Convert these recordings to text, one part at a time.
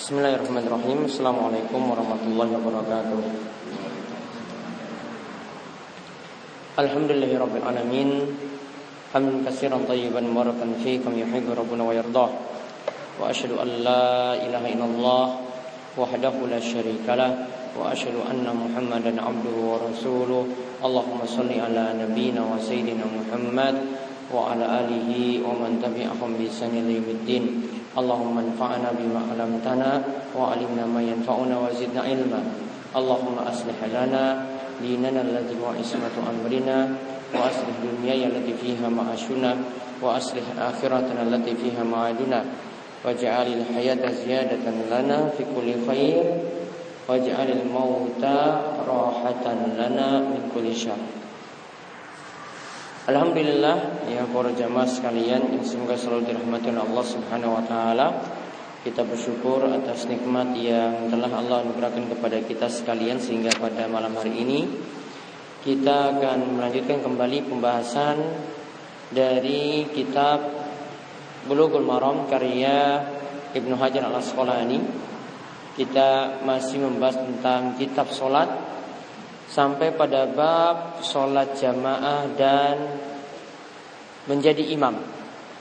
Bismillahirrahmanirrahim. Assalamualaikum warahmatullahi wabarakatuh. Alhamdulillahi rabbil alamin. Hamdan katsiran thayyiban mubarakan fihi kama yuhibbu rabbuna wa yardah. Wa asyhadu an la ilaha illallah wahdahu la syarikalah wa asyhadu anna Muhammadan abduhu wa rasuluh. Allahumma shalli ala nabiyyina wa sayyidina Muhammad wa ala alihi wa man tabi'ahum bi ihsanin ila yaumiddin. Allahumma anfa'na bima 'allamtana wa 'allimna ma yanfa'una wa zidna ilma. Allahumma aslih lana dinana alladhi huwa ismatu amrina wa aslih dunyaya allati fiha ma'ashuna wa aslih akhiratana allati fiha ma'aduna waj'alil hayata ziyadatan lana fi kulli khair waj'alil mauta rahatan lana min kulli syarr. Alhamdulillah ya para jamaah sekalian yang semoga selalu dirahmati oleh Allah Subhanahu wa taala. Kita bersyukur atas nikmat yang telah Allah berikan kepada kita sekalian sehingga pada malam hari ini kita akan melanjutkan kembali pembahasan dari kitab Bulughul Maram karya Ibnu Hajar Al Asqalani. Kita masih membahas tentang kitab sholat sampai pada bab sholat jamaah dan menjadi imam.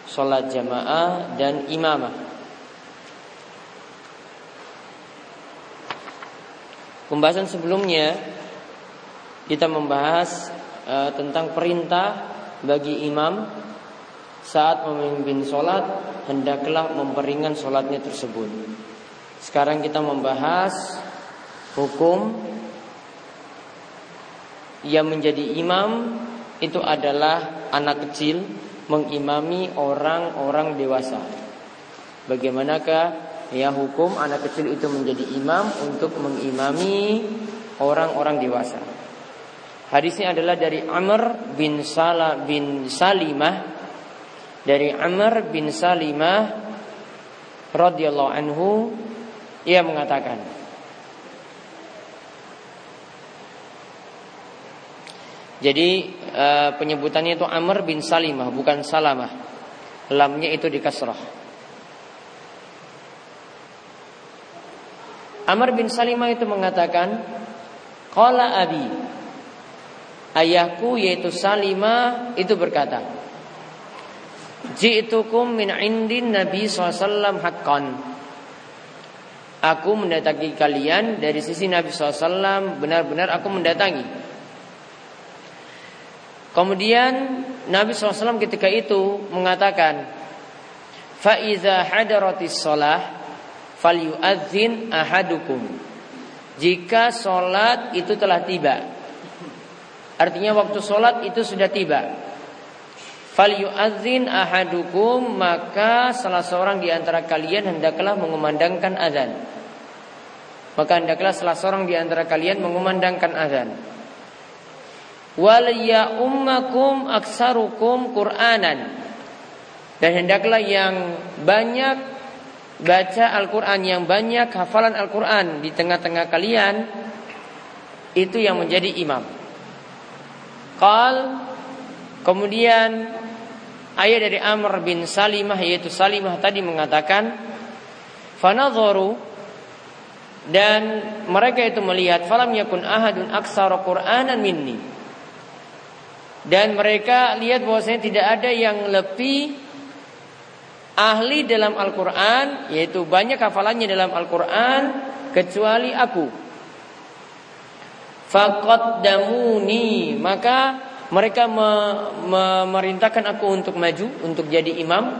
Sholat jamaah dan imamah. Pembahasan sebelumnya kita membahas tentang perintah bagi imam saat memimpin sholat hendaklah memperingan sholatnya tersebut. Sekarang kita membahas hukum yang menjadi imam itu adalah anak kecil mengimami orang-orang dewasa. Bagaimanakah ya hukum anak kecil itu menjadi imam untuk mengimami orang-orang dewasa? Hadisnya adalah dari Amr bin Salamah dari Amr bin Salamah radhiyallahu anhu. Ia mengatakan, jadi penyebutannya itu Amr bin Salamah, bukan Salamah. Lamnya itu di kasrah. Amr bin Salamah itu mengatakan, qala abi, ayahku yaitu Salimah itu berkata, ji'tukum min indin Nabi SAW haqqan, aku mendatangi kalian dari sisi Nabi SAW, benar-benar aku mendatangi. Kemudian Nabi SAW ketika itu mengatakan, fa'iza hadaratis sholah falyu'adzin ahadukum, jika sholat itu telah tiba, artinya waktu sholat itu sudah tiba, falyu'adzin ahadukum, maka salah seorang di antara kalian hendaklah mengumandangkan azan. Maka hendaklah salah seorang di antara kalian mengumandangkan azan. Wal ya'ummakum aksarukum Qur'anan, dan hendaklah yang banyak baca Al-Qur'an, yang banyak hafalan Al-Qur'an di tengah-tengah kalian itu yang menjadi imam. Qal, kemudian ayah dari Amr bin Salamah yaitu Salimah tadi mengatakan, fanadharu, dan mereka itu melihat, falam yakun ahadun aksara Qur'anan minni, dan mereka lihat bahwasanya tidak ada yang lebih ahli dalam Al-Qur'an, yaitu banyak hafalannya dalam Al-Qur'an kecuali aku. Faqaddamuni, maka mereka memerintahkan aku untuk maju, untuk jadi imam.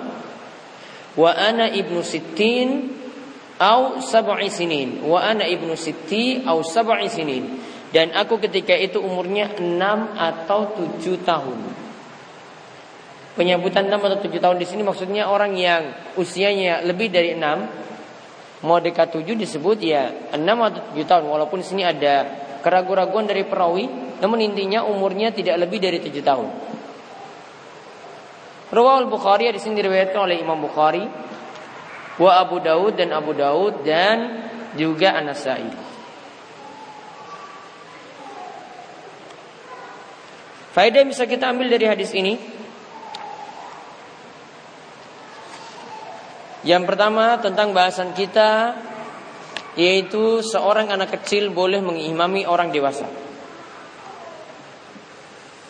Wa ana ibnu sittin au sab'i sinin, wa ana ibnu sitti au sab'i sinin, dan aku ketika itu umurnya 6 atau 7 tahun. Penyebutan 6 atau 7 tahun di sini maksudnya orang yang usianya lebih dari 6 mau dekat 7 disebut ya 6 atau 7 tahun, walaupun di sini ada keraguan-raguan dari perawi, namun intinya umurnya tidak lebih dari 7 tahun. Riwayat Bukhari, di sini diriwayatkan oleh Imam Bukhari, wa Abu Daud dan juga An-Nasa'i. Faedah yang bisa kita ambil dari hadis ini, yang pertama tentang bahasan kita yaitu seorang anak kecil boleh mengimami orang dewasa.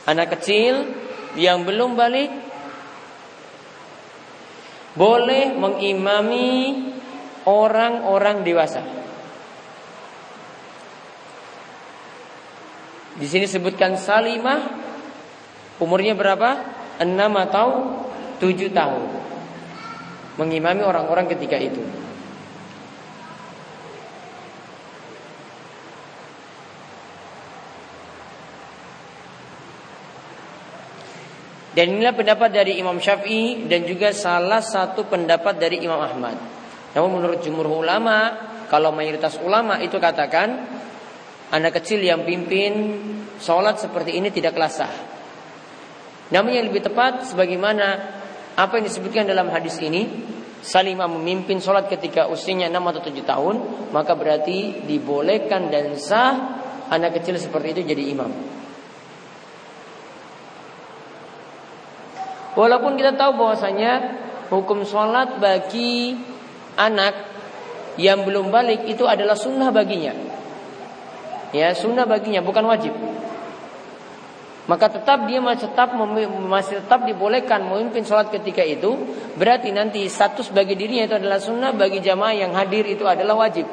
Anak kecil yang belum balik boleh mengimami orang-orang dewasa. Di sini sebutkan Salimah umurnya berapa? 6 atau 7 tahun. Mengimami orang-orang ketika itu. Dan inilah pendapat dari Imam Syafi'i dan juga salah satu pendapat dari Imam Ahmad. Namun menurut jumhur ulama, kalau mayoritas ulama itu katakan anak kecil yang pimpin sholat seperti ini tidak sah. Namun yang lebih tepat sebagaimana apa yang disebutkan dalam hadis ini, Salimah memimpin sholat ketika usianya 6 atau 7 tahun, maka berarti dibolehkan dan sah anak kecil seperti itu jadi imam. Walaupun kita tahu bahwasanya hukum sholat bagi anak yang belum balik itu adalah sunnah baginya. Ya, sunnah baginya, bukan wajib. Maka dia masih tetap dibolehkan memimpin sholat ketika itu. Berarti nanti status bagi dirinya itu adalah sunnah, bagi jamaah yang hadir itu adalah wajib.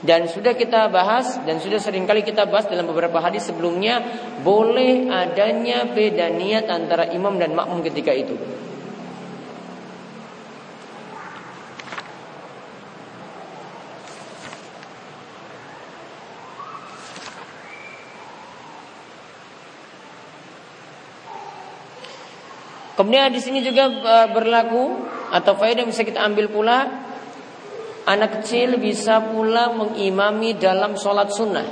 Dan sudah kita bahas dan sudah seringkali kita bahas dalam beberapa hadis sebelumnya, boleh adanya beda niat antara imam dan makmum ketika itu. Kemudian di sini juga berlaku atau faedah yang bisa kita ambil pula, anak kecil bisa pula mengimami dalam sholat sunnah.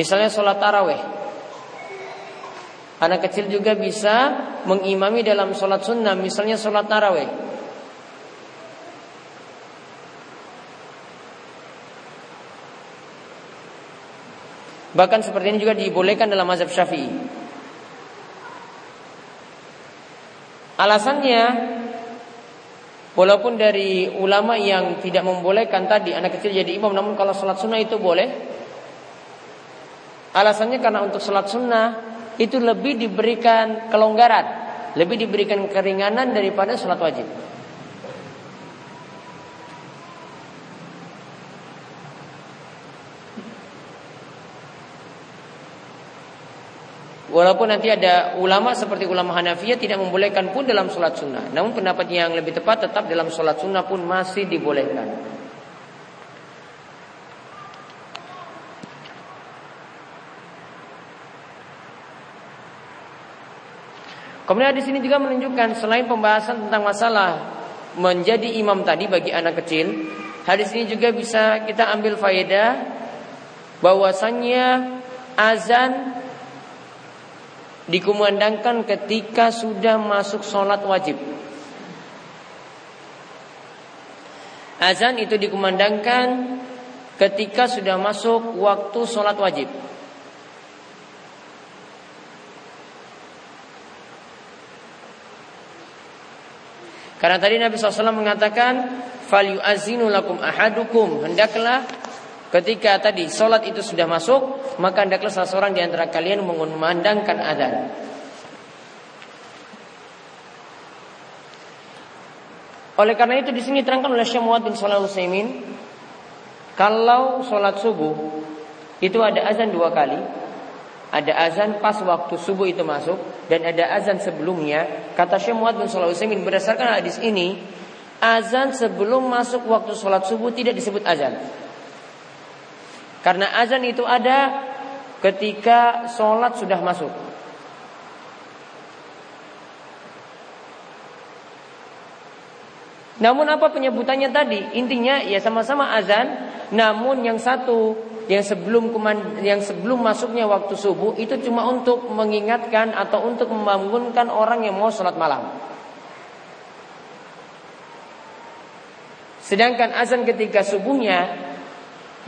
Misalnya sholat tarawih, anak kecil juga bisa mengimami dalam sholat sunnah. Misalnya sholat tarawih, bahkan seperti ini juga dibolehkan dalam mazhab Syafi'i. Alasannya, walaupun dari ulama yang tidak membolehkan tadi anak kecil jadi imam, namun kalau sholat sunnah itu boleh. Alasannya karena untuk sholat sunnah itu lebih diberikan kelonggaran, lebih diberikan keringanan daripada sholat wajib. Walaupun nanti ada ulama seperti ulama Hanafiyah tidak membolehkan pun dalam sholat sunnah, namun pendapat yang lebih tepat tetap dalam sholat sunnah pun masih dibolehkan. Kemudian di sini juga menunjukkan selain pembahasan tentang masalah menjadi imam tadi bagi anak kecil, hadis ini juga bisa kita ambil faedah bahwasannya azan dikumandangkan ketika sudah masuk sholat wajib. Azan itu dikumandangkan ketika sudah masuk waktu sholat wajib. Karena tadi Nabi SAW mengatakan, "Falyu'azinu lakum ahadukum," hendaklah ketika tadi sholat itu sudah masuk, maka hendaklah salah seorang di antara kalian mengumandangkan azan. Oleh karena itu di sini diterangkan oleh Syekh Muhammad bin Shalih Al-Utsaimin, kalau sholat subuh itu ada azan dua kali, ada azan pas waktu subuh itu masuk dan ada azan sebelumnya. Kata Syekh Muhammad bin Shalih Al-Utsaimin, berdasarkan hadis ini, azan sebelum masuk waktu sholat subuh tidak disebut azan. Karena azan itu ada ketika sholat sudah masuk. Namun apa penyebutannya tadi? Intinya ya sama-sama azan, namun yang satu yang sebelum masuknya waktu subuh itu cuma untuk mengingatkan atau untuk membangunkan orang yang mau sholat malam. Sedangkan azan ketika subuhnya,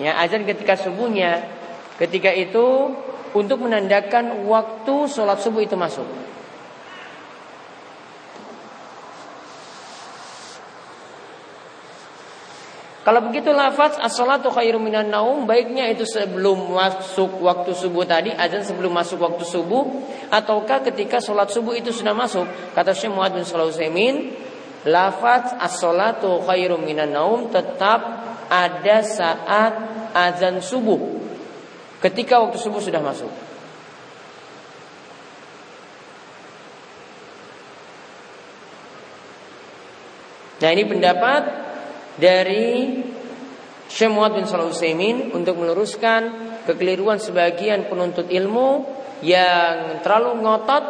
ya, azan ketika subuhnya, ketika itu untuk menandakan waktu sholat subuh itu masuk. Kalau begitu lafaz as-salatu khairum minan naum, baiknya itu sebelum masuk waktu subuh tadi, azan sebelum masuk waktu subuh, ataukah ketika sholat subuh itu sudah masuk. Kata Syekh Muhammad bin Shalih Al-Utsaimin, lafaz as-salatu khairum minan naum tetap ada saat azan subuh, ketika waktu subuh sudah masuk. Nah, ini pendapat dari Syekh Muhammad bin Shalih Al-Utsaimin untuk meluruskan kekeliruan sebagian penuntut ilmu yang terlalu ngotot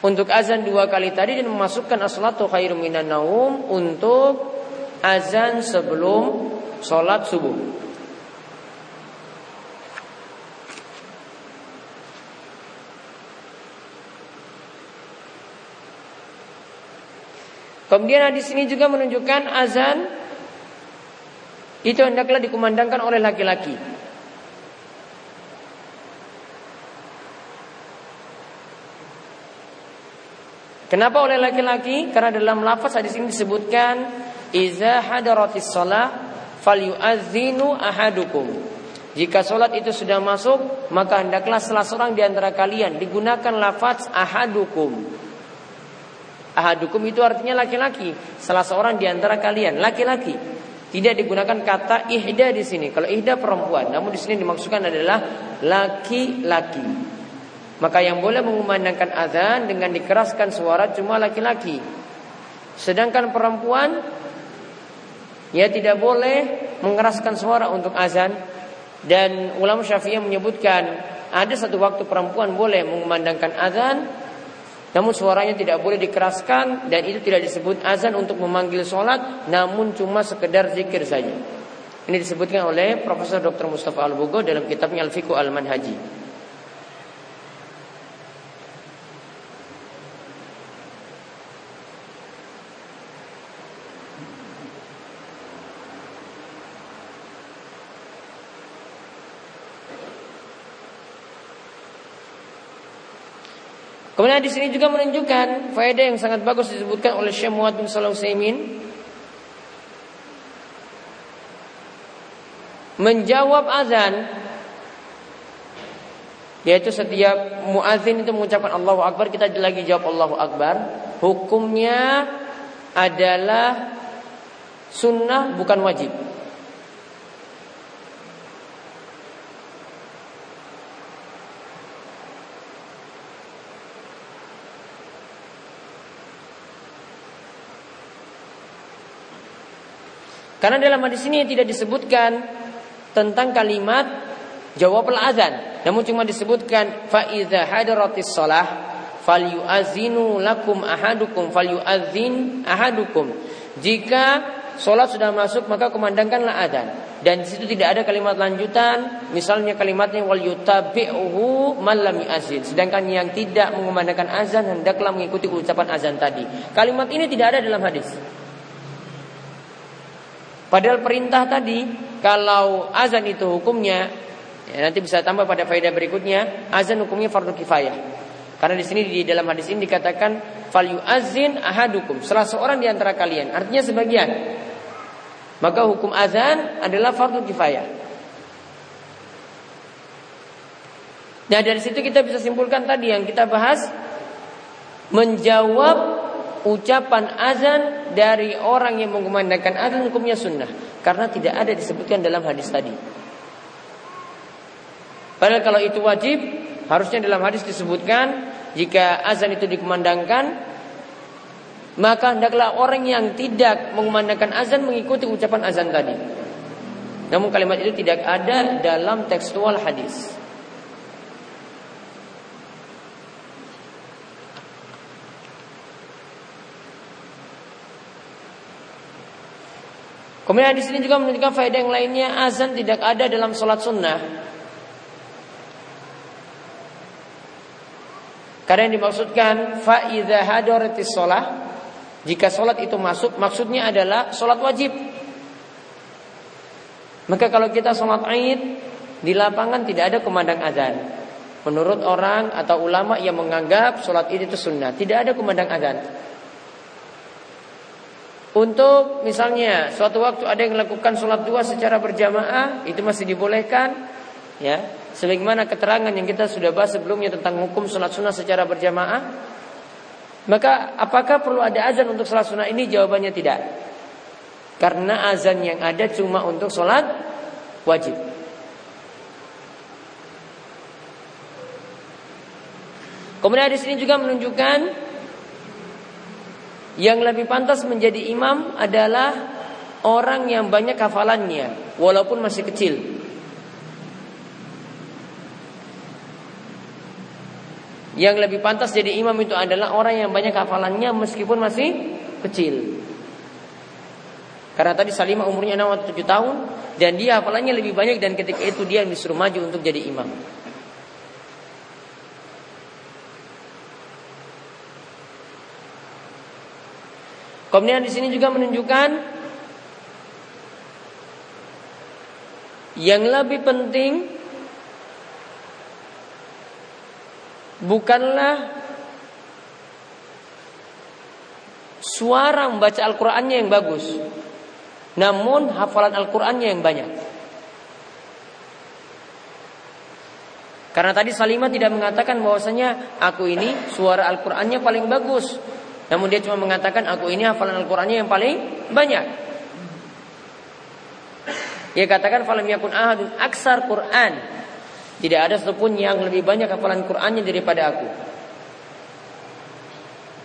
untuk azan dua kali tadi dan memasukkan as-salatu khairum minan naum untuk azan sebelum sholat subuh. Kemudian hadis ini juga menunjukkan azan itu hendaklah dikumandangkan oleh laki-laki. Kenapa oleh laki-laki? Karena dalam lafaz hadis ini disebutkan iza hadaratis shalah falyu'adzinu ahadukum. Jika sholat itu sudah masuk, maka hendaklah salah seorang di antara kalian. Digunakan lafaz ahadukum. Ahadukum itu artinya laki-laki, salah seorang di antara kalian laki-laki. Tidak digunakan kata ihda di sini. Kalau ihda perempuan, namun di sini dimaksudkan adalah laki-laki. Maka yang boleh mengumandangkan azan dengan dikeraskan suara cuma laki-laki. Sedangkan perempuan, ia tidak boleh mengeraskan suara untuk azan. Dan ulama Syafi'i menyebutkan ada satu waktu perempuan boleh mengumandangkan azan, namun suaranya tidak boleh dikeraskan, dan itu tidak disebut azan untuk memanggil sholat, namun cuma sekedar zikir saja. Ini disebutkan oleh Profesor Dr. Mustafa Al-Bugo dalam kitabnya Al-Fikhu Al-Manhaji. Kemudian di sini juga menunjukkan faedah yang sangat bagus disebutkan oleh Syekh Muhammad bin Shalih Al-Utsaimin, menjawab azan, yaitu setiap muazin itu mengucapkan Allahu Akbar, kita lagi jawab Allahu Akbar. Hukumnya adalah sunnah, bukan wajib. Karena dalam hadis ini tidak disebutkan tentang kalimat jawablah azan, namun cuma disebutkan fa idza hadaratis shalah falyu'azinu lakum ahadukum falyu'azzin ahadukum. Jika sholat sudah masuk maka kumandangkanlah azan. Dan di situ tidak ada kalimat lanjutan, misalnya kalimatnya wal yutabi'uhu man lam yu'azzin. Sedangkan yang tidak mengumandangkan azan hendaklah mengikuti ucapan azan tadi. Kalimat ini tidak ada dalam hadis. Padahal perintah tadi, kalau azan itu hukumnya, ya nanti bisa tambah pada faedah berikutnya, azan hukumnya fardu kifayah. Karena di sini di dalam hadis ini dikatakan falyu'azzin ahadukum, salah seorang di antara kalian, artinya sebagian. Maka hukum azan adalah fardu kifayah. Nah, dari situ kita bisa simpulkan tadi yang kita bahas, menjawab ucapan azan dari orang yang mengumandangkan azan hukumnya sunnah, karena tidak ada disebutkan dalam hadis tadi. Padahal kalau itu wajib, harusnya dalam hadis disebutkan jika azan itu dikumandangkan, maka hendaklah orang yang tidak mengumandangkan azan mengikuti ucapan azan tadi. Namun kalimat itu tidak ada dalam tekstual hadis. Kemudian di sini juga menunjukkan faedah yang lainnya, azan tidak ada dalam sholat sunnah. Karena yang dimaksudkan fa idza hadaratis shalah, jika sholat itu masuk, maksudnya adalah sholat wajib. Maka kalau kita sholat Id di lapangan tidak ada kumandang azan. Menurut orang atau ulama yang menganggap sholat Id itu sunnah, tidak ada kumandang azan. Untuk misalnya suatu waktu ada yang melakukan sholat dua secara berjamaah, itu masih dibolehkan, ya, sebagaimana keterangan yang kita sudah bahas sebelumnya tentang hukum sholat sunnah secara berjamaah. Maka apakah perlu ada azan untuk sholat sunnah ini? Jawabannya tidak, karena azan yang ada cuma untuk sholat wajib. Kemudian hadis ini juga menunjukkan yang lebih pantas menjadi imam adalah orang yang banyak hafalannya walaupun masih kecil. Yang lebih pantas jadi imam itu adalah orang yang banyak hafalannya meskipun masih kecil. Karena tadi Salimah umurnya 67 tahun dan dia hafalannya lebih banyak, dan ketika itu dia disuruh maju untuk jadi imam. Kemudian di sini juga menunjukkan yang lebih penting bukanlah suara membaca Al-Qur'annya yang bagus, namun hafalan Al-Qur'annya yang banyak. Karena tadi Salimah tidak mengatakan bahwasanya aku ini suara Al-Qur'annya paling bagus, namun dia cuma mengatakan aku ini hafalan Al-Qur'annya yang paling banyak. Dia katakan falam yakun ahadun aksar Qur'an, tidak ada satupun yang lebih banyak hafalan Qur'annya daripada aku.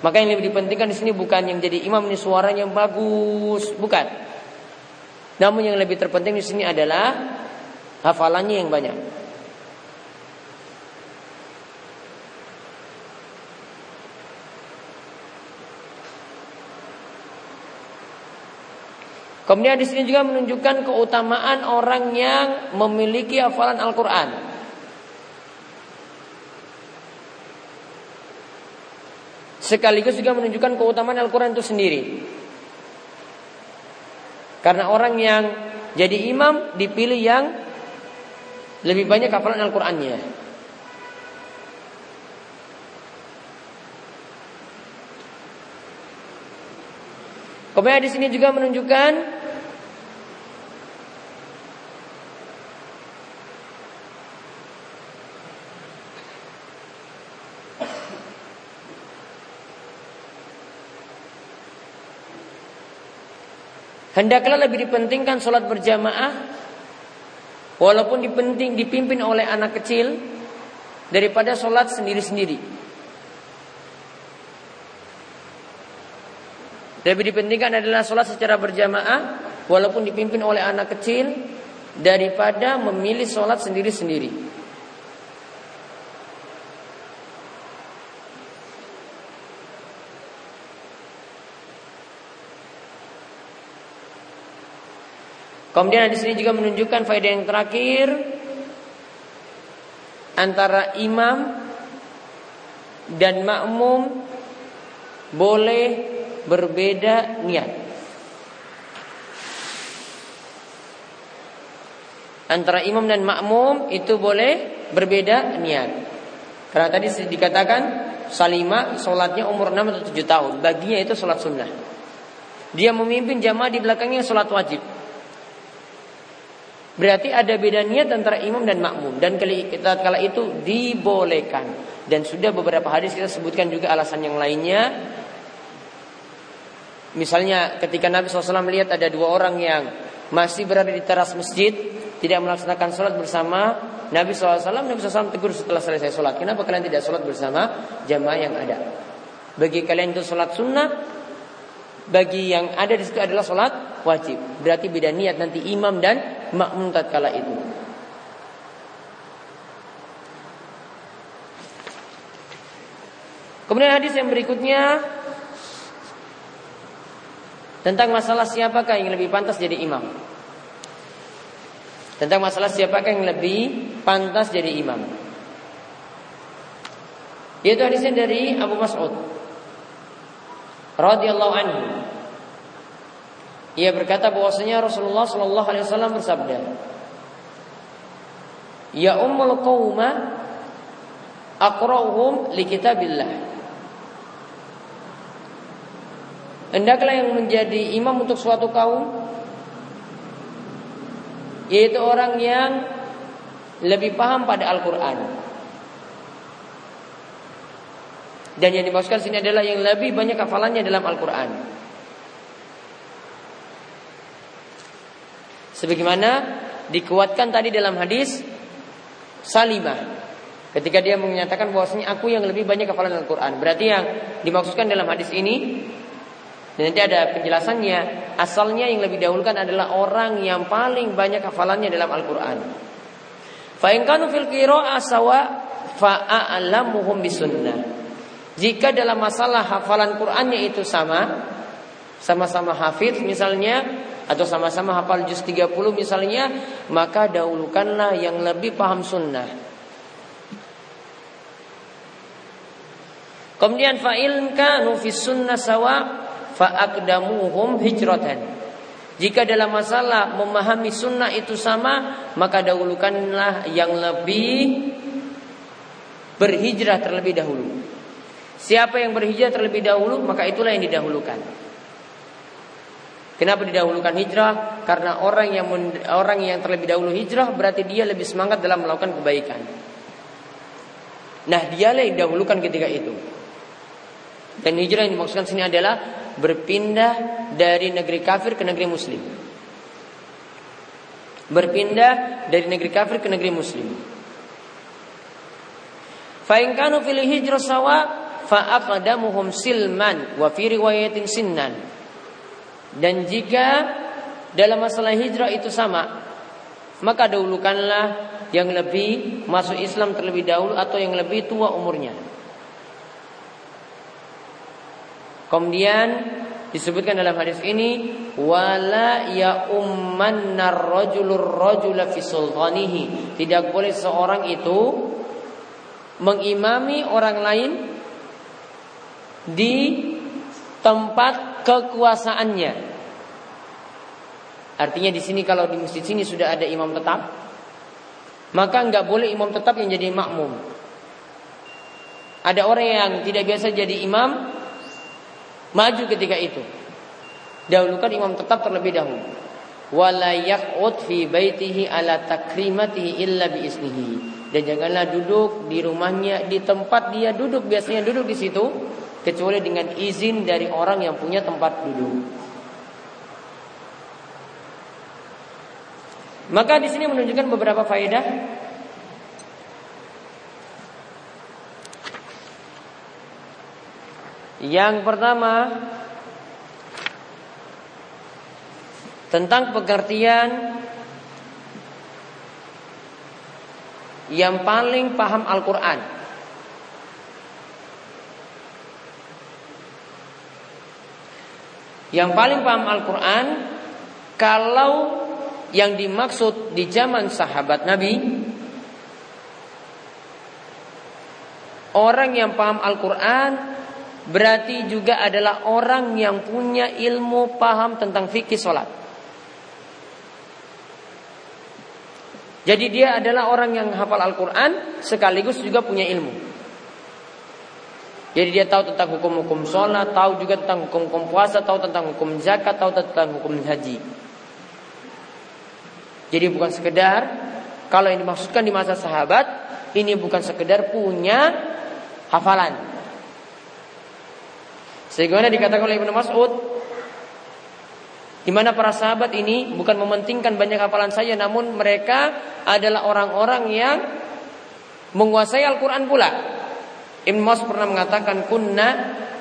Maka yang lebih dipentingkan di sini bukan yang jadi imam ini suaranya yang bagus, bukan. Namun yang lebih terpenting di sini adalah hafalannya yang banyak. Kemudian di sini juga menunjukkan keutamaan orang yang memiliki hafalan Al-Qur'an. Sekaligus juga menunjukkan keutamaan Al-Qur'an itu sendiri. Karena orang yang jadi imam dipilih yang lebih banyak hafalan Al-Qur'annya. Kemudian di sini juga menunjukkan hendaklah lebih dipentingkan sholat berjamaah walaupun dipimpin oleh anak kecil daripada sholat sendiri-sendiri. Lebih dipentingkan adalah sholat secara berjamaah walaupun dipimpin oleh anak kecil daripada memilih sholat sendiri-sendiri. Kemudian di sini juga menunjukkan faedah yang terakhir antara imam dan makmum boleh berbeda niat. Antara imam dan makmum itu boleh berbeda niat. Karena tadi dikatakan Salimah solatnya umur 6 atau 7 tahun, baginya itu solat sunnah. Dia memimpin jamaah di belakangnya solat wajib. Berarti ada beda niat antara imam dan makmum, dan kala itu dibolehkan. Dan sudah beberapa hadis kita sebutkan juga alasan yang lainnya. Misalnya ketika Nabi SAW melihat ada dua orang yang masih berada di teras masjid tidak melaksanakan sholat bersama Nabi SAW tegur setelah selesai sholat, kenapa kalian tidak sholat bersama jamaah yang ada? Bagi kalian itu sholat sunnah, bagi yang ada di situ adalah sholat wajib. Berarti beda niat nanti imam dan makmum tatkala itu. Kemudian hadis yang berikutnya tentang masalah siapakah yang lebih pantas jadi imam. Yaitu hadisnya dari Abu Mas'ud radhiyallahu anhu. Ia berkata bahwasanya Rasulullah sallallahu alaihi wasallam bersabda, "Ya ummul qauma aqra'uhum li kitabillah." hendaklah yang menjadi imam untuk suatu kaum yaitu orang yang lebih paham pada Al-Quran. Dan yang dimaksudkan sini adalah yang lebih banyak hafalannya dalam Al-Quran. Sebagaimana dikuatkan tadi dalam hadis Salimah, ketika dia menyatakan bahwasanya aku yang lebih banyak hafalan Al-Quran. Berarti yang dimaksudkan dalam hadis ini, dan nanti ada penjelasannya, asalnya yang lebih dahulukan adalah orang yang paling banyak hafalannya dalam Al-Quran. Fa in kanu fil qira'ah sawa fa a'lamuhum bisunnah. Jika dalam masalah hafalan Qur'annya itu sama-sama hafiz misalnya, atau sama-sama hafal juz 30 misalnya, maka dahulukanlah yang lebih paham sunnah. Kemudian fa'il kanu fis sunnah sawa fa'aqdamuhum hijratan. Jika dalam masalah memahami sunnah itu sama, maka dahulukanlah yang lebih berhijrah terlebih dahulu. Siapa yang berhijrah terlebih dahulu, maka itulah yang didahulukan. Kenapa didahulukan hijrah? Karena orang yang terlebih dahulu hijrah berarti dia lebih semangat dalam melakukan kebaikan. Nah, dialah yang didahulukan ketika itu. Dan hijrah yang dimaksudkan sini adalah berpindah dari negeri kafir ke negeri muslim. Berpindah dari negeri kafir ke negeri muslim. Fa in kanu fil hijrah sawa fa aqdamuhum silman wa fi riwayatin sinnan. Dan jika dalam masalah hijrah itu sama, maka dahulukanlah yang lebih masuk Islam terlebih dahulu atau yang lebih tua umurnya. Kemudian disebutkan dalam hadis ini, wala ya ummannar rajulur rajula fi sultanihi. Tidak boleh seorang itu mengimami orang lain di tempat kekuasaannya. Artinya di sini, kalau di masjid sini sudah ada imam tetap, maka enggak boleh imam tetap yang jadi makmum. Ada orang yang tidak biasa jadi imam, maju ketika itu. Dahulukan imam tetap terlebih dahulu. Wala yaq'ud fi baitihi ala takrimatihi illa bi isnihi. Dan janganlah duduk di rumahnya, di tempat dia duduk biasanya duduk di situ, kecuali dengan izin dari orang yang punya tempat duduk. Maka di sini menunjukkan beberapa faedah. Yang pertama, tentang pengertian yang paling paham Al-Quran. Yang paling paham Al-Quran, kalau yang dimaksud di zaman sahabat Nabi, orang yang paham Al-Quran berarti juga adalah orang yang punya ilmu paham tentang fikih sholat. Jadi dia adalah orang yang hafal Al-Quran sekaligus juga punya ilmu. Jadi dia tahu tentang hukum-hukum sholat, tahu juga tentang hukum-hukum puasa, tahu tentang hukum zakat, tahu tentang hukum haji. Jadi bukan sekedar, kalau yang dimaksudkan di masa sahabat, ini bukan sekedar punya hafalan. Sebagaimana dikatakan oleh Ibnu Mas'ud, di mana para sahabat ini bukan mementingkan banyak hafalan saja, namun mereka adalah orang-orang yang menguasai Al-Quran pula. Ibnu Mas'ud pernah mengatakan, kunna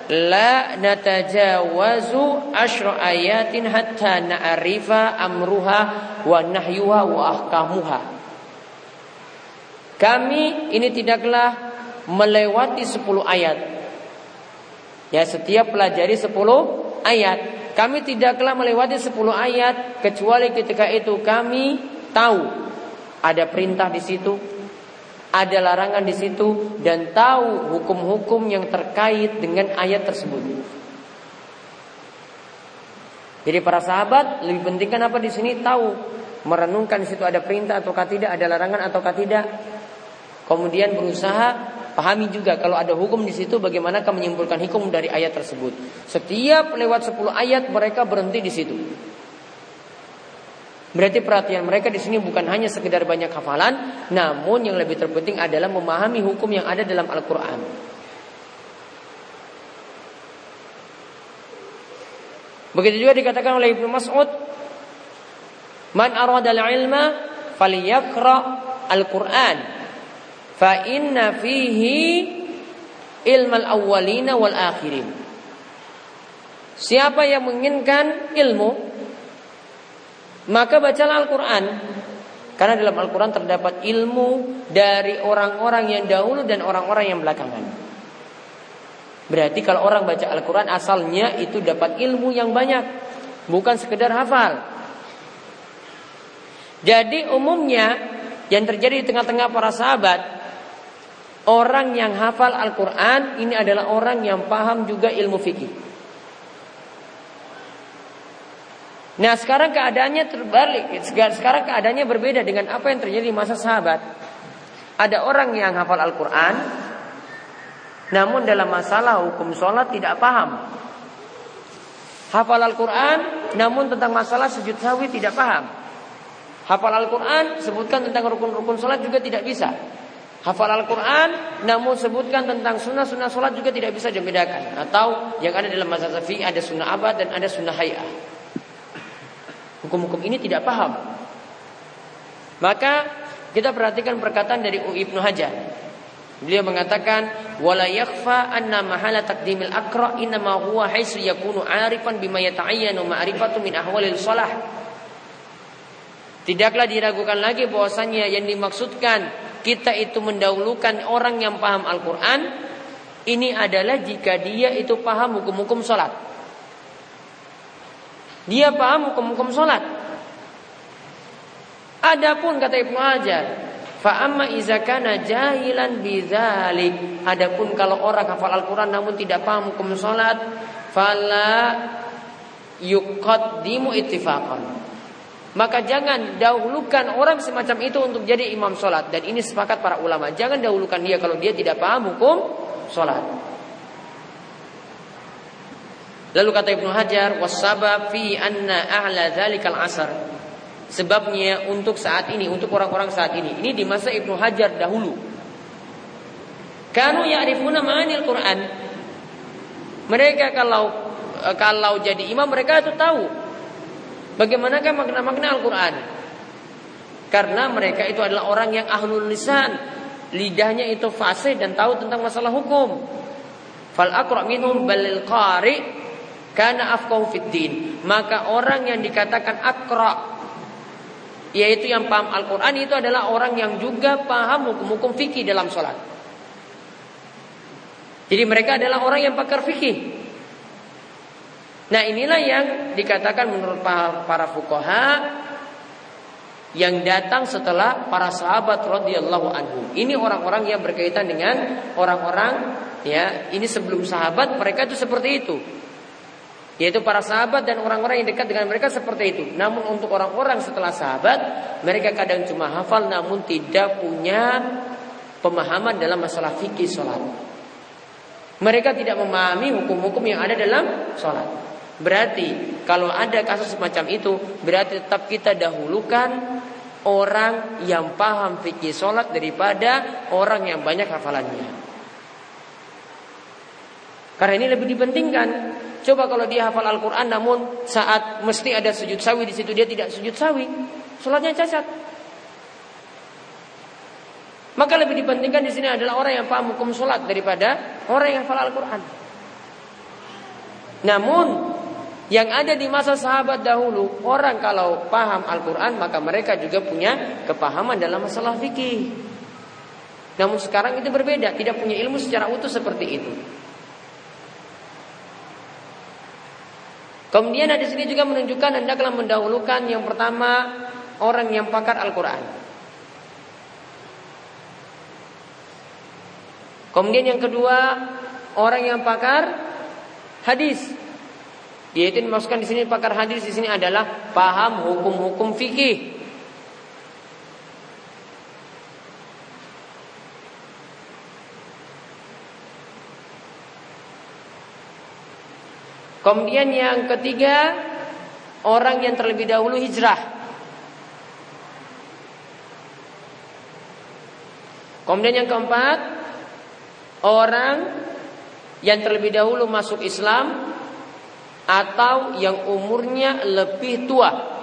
la natajawazu asyra ayatin hatta na'rifa amruha wa nahyuha wa ahkamuha. Kami ini tidaklah melewati 10 ayat. Ya, setiap pelajari 10 ayat. Kami tidaklah melewati 10 ayat kecuali ketika itu kami tahu ada perintah di situ, ada larangan di situ, dan tahu hukum-hukum yang terkait dengan ayat tersebut. Jadi para sahabat lebih pentingkan apa di sini? Tahu, merenungkan di situ ada perintah ataukah tidak, ada larangan ataukah tidak. Kemudian berusaha pahami juga kalau ada hukum di situ bagaimanakah menyimpulkan hukum dari ayat tersebut. Setiap lewat 10 ayat mereka berhenti di situ. Berarti perhatian mereka di sini bukan hanya sekedar banyak hafalan, namun yang lebih terpenting adalah memahami hukum yang ada dalam Al-Qur'an. Begitu juga dikatakan oleh Ibnu Mas'ud, "Man arada al-'ilma falyaqra al-Qur'an, fa inna fihi ilmal awwalina wal akhirin." Siapa yang menginginkan ilmu, maka bacalah Al-Quran, karena dalam Al-Quran terdapat ilmu dari orang-orang yang dahulu dan orang-orang yang belakangan. Berarti kalau orang baca Al-Quran asalnya itu dapat ilmu yang banyak, bukan sekedar hafal. Jadi umumnya yang terjadi di tengah-tengah para sahabat, orang yang hafal Al-Quran ini adalah orang yang paham juga ilmu fikih. Nah sekarang keadaannya terbalik. Sekarang keadaannya berbeda dengan apa yang terjadi di masa sahabat. Ada orang yang hafal Al-Quran, namun dalam masalah hukum sholat tidak paham. Hafal Al-Quran, namun tentang masalah sujud sahwi tidak paham. Hafal Al-Quran, sebutkan tentang rukun-rukun sholat juga tidak bisa. Hafal Al-Quran, namun sebutkan tentang sunnah-sunnah sholat juga tidak bisa dibedakan. Atau yang ada dalam mazhab Syafi'i ada sunnah abad dan ada sunnah hay'ah. Hukum-hukum ini tidak paham. Maka kita perhatikan perkataan dari Ibnu Hajar. Beliau mengatakan, "Wala yakhfa anna mahala taqdimil aqra inma huwa haitsu yakunu 'arifan bima yata'ayyanu ma'rifatu min ahwalil shalah." Tidaklah diragukan lagi bahwasannya yang dimaksudkan kita itu mendahulukan orang yang paham Al-Qur'an ini adalah jika dia itu paham hukum-hukum salat. Dia paham hukum-hukum sholat. Adapun kata Ibnu Hajar, fa amma iza kana jahilan bidzalik. Adapun kalau orang hafal Al-Qur'an namun tidak paham hukum sholat, fala yuqaddimu ittifaqan. Maka jangan dahulukan orang semacam itu untuk jadi imam sholat. Dan ini sepakat para ulama. Jangan dahulukan dia kalau dia tidak paham hukum sholat. Lalu kata Ibnu Hajar, "Wasabab fi anna ahla dzalikal asar." Sebabnya untuk saat ini, untuk orang-orang saat ini di masa Ibnu Hajar dahulu. Kanu ya'rifuna ma'anil Qur'an. Mereka kalau jadi imam mereka itu tahu bagaimanakah makna-makna Al-Qur'an. Karena mereka itu adalah orang yang ahlul lisan, lidahnya itu fasih dan tahu tentang masalah hukum. Fal aqra minhum balil qari' karena afqahu fiddin. Maka orang yang dikatakan akra, yaitu yang paham Al-Quran, itu adalah orang yang juga paham hukum-hukum fikih dalam sholat. Jadi mereka adalah orang yang pakar fikih. Nah inilah yang dikatakan menurut para fuqaha yang datang setelah para sahabat radhiyallahu anhu. Ini orang-orang yang berkaitan dengan orang-orang ya, ini sebelum sahabat mereka itu seperti itu, yaitu para sahabat dan orang-orang yang dekat dengan mereka seperti itu. Namun untuk orang-orang setelah sahabat, mereka kadang cuma hafal namun tidak punya pemahaman dalam masalah fikih sholat. Mereka tidak memahami hukum-hukum yang ada dalam sholat. Berarti kalau ada kasus semacam itu, berarti tetap kita dahulukan orang yang paham fikih sholat daripada orang yang banyak hafalannya. Karena ini lebih dipentingkan. Coba kalau dia hafal Al-Quran namun saat mesti ada sujud sahwi di situ dia tidak sujud sahwi, sholatnya cacat. Maka lebih dipentingkan di sini adalah orang yang paham hukum sholat daripada orang yang hafal Al-Quran. Namun yang ada di masa sahabat dahulu, orang kalau paham Al-Quran maka mereka juga punya kepahaman dalam masalah fikih. Namun sekarang itu berbeda, tidak punya ilmu secara utuh seperti itu. Kemudian di sini juga menunjukkan hendaklah mendahulukan yang pertama orang yang pakar Al-Quran. Kemudian yang kedua orang yang pakar hadis, yaitu dimaksudkan di sini pakar hadis di sini adalah paham hukum-hukum fikih. Kemudian yang ketiga, orang yang terlebih dahulu hijrah. Kemudian yang keempat, orang yang terlebih dahulu masuk Islam atau yang umurnya lebih tua.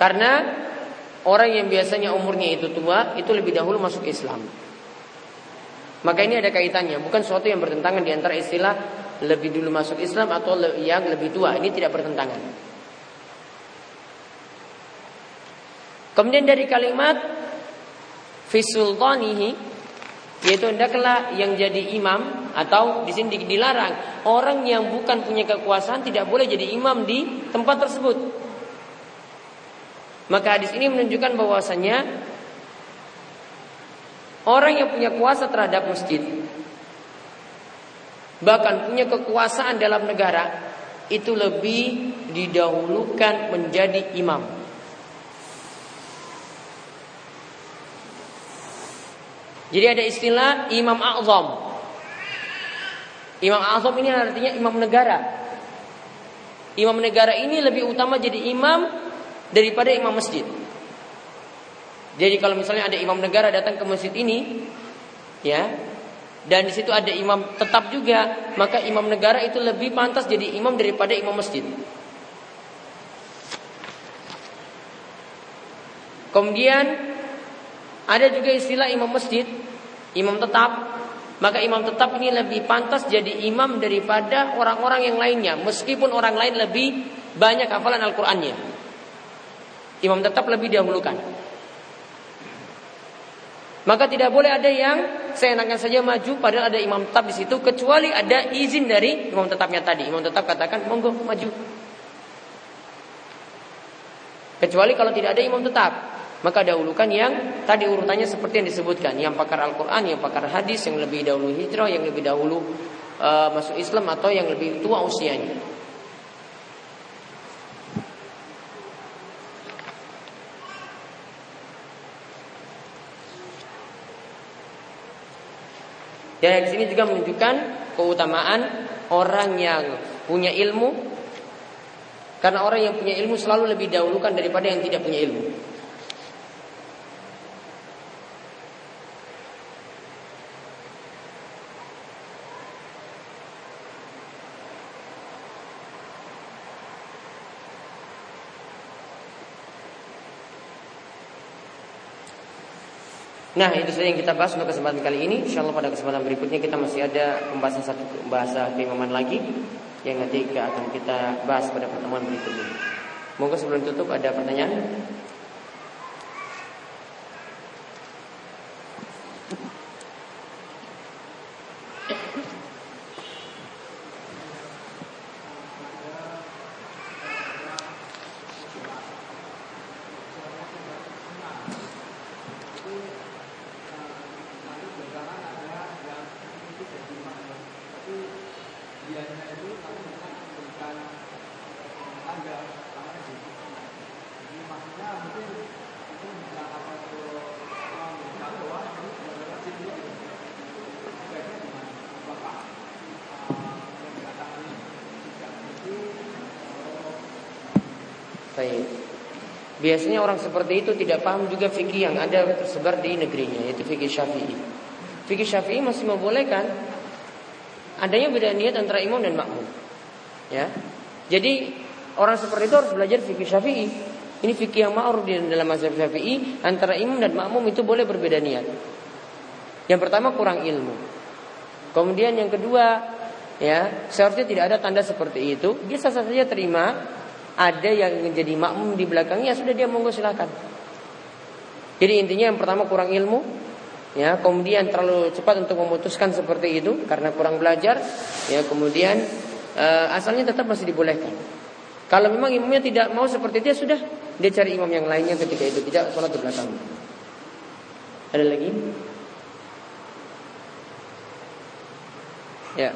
Karena orang yang biasanya umurnya itu tua, itu lebih dahulu masuk Islam. Maka ini ada kaitannya, bukan sesuatu yang bertentangan di antara istilah lebih dulu masuk Islam atau yang lebih tua. Ini tidak bertentangan. Kemudian dari kalimat fi sultanihi, yaitu hendaklah yang jadi imam, atau di sini dilarang orang yang bukan punya kekuasaan tidak boleh jadi imam di tempat tersebut. Maka hadis ini menunjukkan bahwasannya orang yang punya kuasa terhadap masjid, bahkan punya kekuasaan dalam negara, itu lebih didahulukan menjadi imam. Jadi ada istilah imam a'zam. Imam a'zam ini artinya imam negara. Imam negara ini lebih utama jadi imam daripada imam masjid. Jadi kalau misalnya ada imam negara datang ke masjid ini, ya, dan di situ ada imam tetap juga, maka imam negara itu lebih pantas jadi imam daripada imam masjid. Kemudian ada juga istilah imam masjid, imam tetap. Maka imam tetap ini lebih pantas jadi imam daripada orang-orang yang lainnya, meskipun orang lain lebih banyak hafalan Al-Qur'annya. Imam tetap lebih didahulukan. Maka tidak boleh ada yang seenaknya saja maju padahal ada imam tetap di situ, kecuali ada izin dari imam tetapnya tadi. Imam tetap katakan monggo maju. Kecuali kalau tidak ada imam tetap, maka dahulukan yang tadi urutannya seperti yang disebutkan, yang pakar Al-Qur'an, yang pakar hadis, yang lebih dahulu hijrah, yang lebih dahulu masuk Islam, atau yang lebih tua usianya. Dan di sini juga menunjukkan keutamaan orang yang punya ilmu, karena orang yang punya ilmu selalu lebih dahulukan daripada yang tidak punya ilmu. Nah, itu saja yang kita bahas untuk kesempatan kali ini. InsyaAllah pada kesempatan berikutnya kita masih ada pembahasan satu bahasa keimaman lagi, yang nanti akan kita bahas pada pertemuan berikutnya. Monggo sebelum tutup ada pertanyaan? Biasanya orang seperti itu tidak paham juga fikih yang ada tersebar di negerinya, yaitu fikih Syafi'i. Fikih Syafi'i masih membolehkan adanya beda niat antara imam dan makmum. Ya. Jadi orang seperti itu harus belajar fikih Syafi'i. Ini fikih yang ma'ruf di dalam mazhab Syafi'i, antara imam dan makmum itu boleh berbeda niat. Yang pertama kurang ilmu. Kemudian yang kedua, ya, seharusnya tidak ada tanda seperti itu. Dia sah-sah saja terima. Ada yang ingin jadi makmum di belakangnya, sudah dia monggo silakan. Jadi intinya yang pertama kurang ilmu, ya, kemudian terlalu cepat untuk memutuskan seperti itu karena kurang belajar, ya, kemudian asalnya tetap masih dibolehkan. Kalau memang imamnya tidak mau seperti itu, ya sudah, dia cari imam yang lainnya ketika itu tidak sholat di belakangnya. Ada lagi? Ya.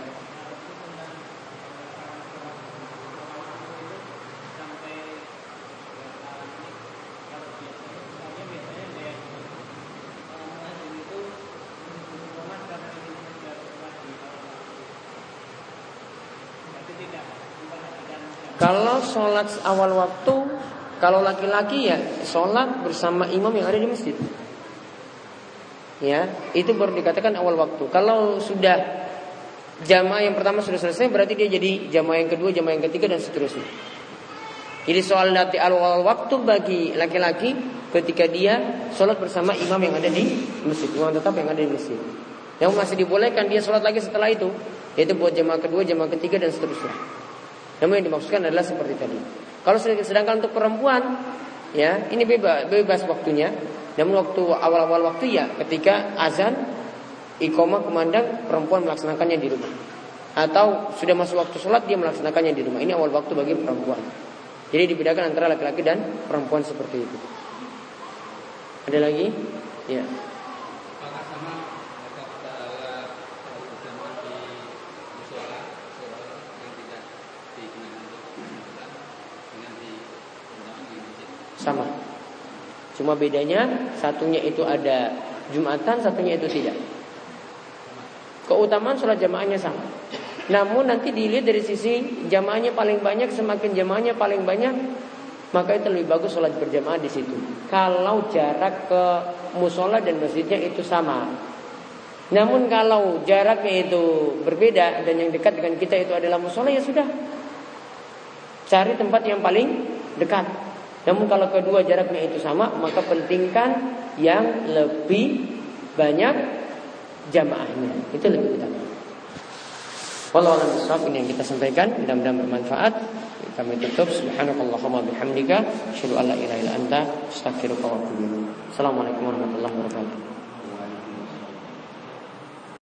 Kalau sholat awal waktu, kalau laki-laki ya sholat bersama imam yang ada di masjid. Ya, itu baru dikatakan awal waktu. Kalau sudah jamaah yang pertama sudah selesai, berarti dia jadi jamaah yang kedua, jamaah yang ketiga, dan seterusnya. Jadi soal nanti awal waktu bagi laki-laki ketika dia sholat bersama imam yang ada di masjid, imam tetap yang ada di masjid. Yang masih dibolehkan dia sholat lagi setelah itu, yaitu buat jamaah kedua, jamaah ketiga, dan seterusnya. Namun yang dimaksudkan adalah seperti tadi. Kalau sedangkan untuk perempuan, ya ini bebas waktunya. Namun waktu awal-awal waktu ya ketika azan, iqamah kumandang, perempuan melaksanakannya di rumah. Atau sudah masuk waktu sholat dia melaksanakannya di rumah. Ini awal waktu bagi perempuan. Jadi dibedakan antara laki-laki dan perempuan seperti itu. Ada lagi? Ya. Sama. Cuma bedanya satunya itu ada Jumatan, satunya itu tidak. Keutamaan sholat jamaahnya sama. Namun nanti dilihat dari sisi jamaahnya paling banyak, semakin jamaahnya paling banyak, maka itu lebih bagus sholat berjamaah di situ. Kalau jarak ke musola dan masjidnya itu sama. Namun kalau jaraknya itu berbeda dan yang dekat dengan kita itu adalah musola, ya sudah, cari tempat yang paling dekat. Namun kalau kedua jaraknya itu sama, maka pentingkan yang lebih banyak jamaahnya. Itu lebih utama. Wallahu a'lam. Ini yang kita sampaikan, mudah-mudahan bermanfaat. Kami tutup. Subhanakallahumma bihamdika, asyhadu an la ilaha illa anta, astaghfiruka wa atubu ilaik. Assalamualaikum warahmatullahi wabarakatuh.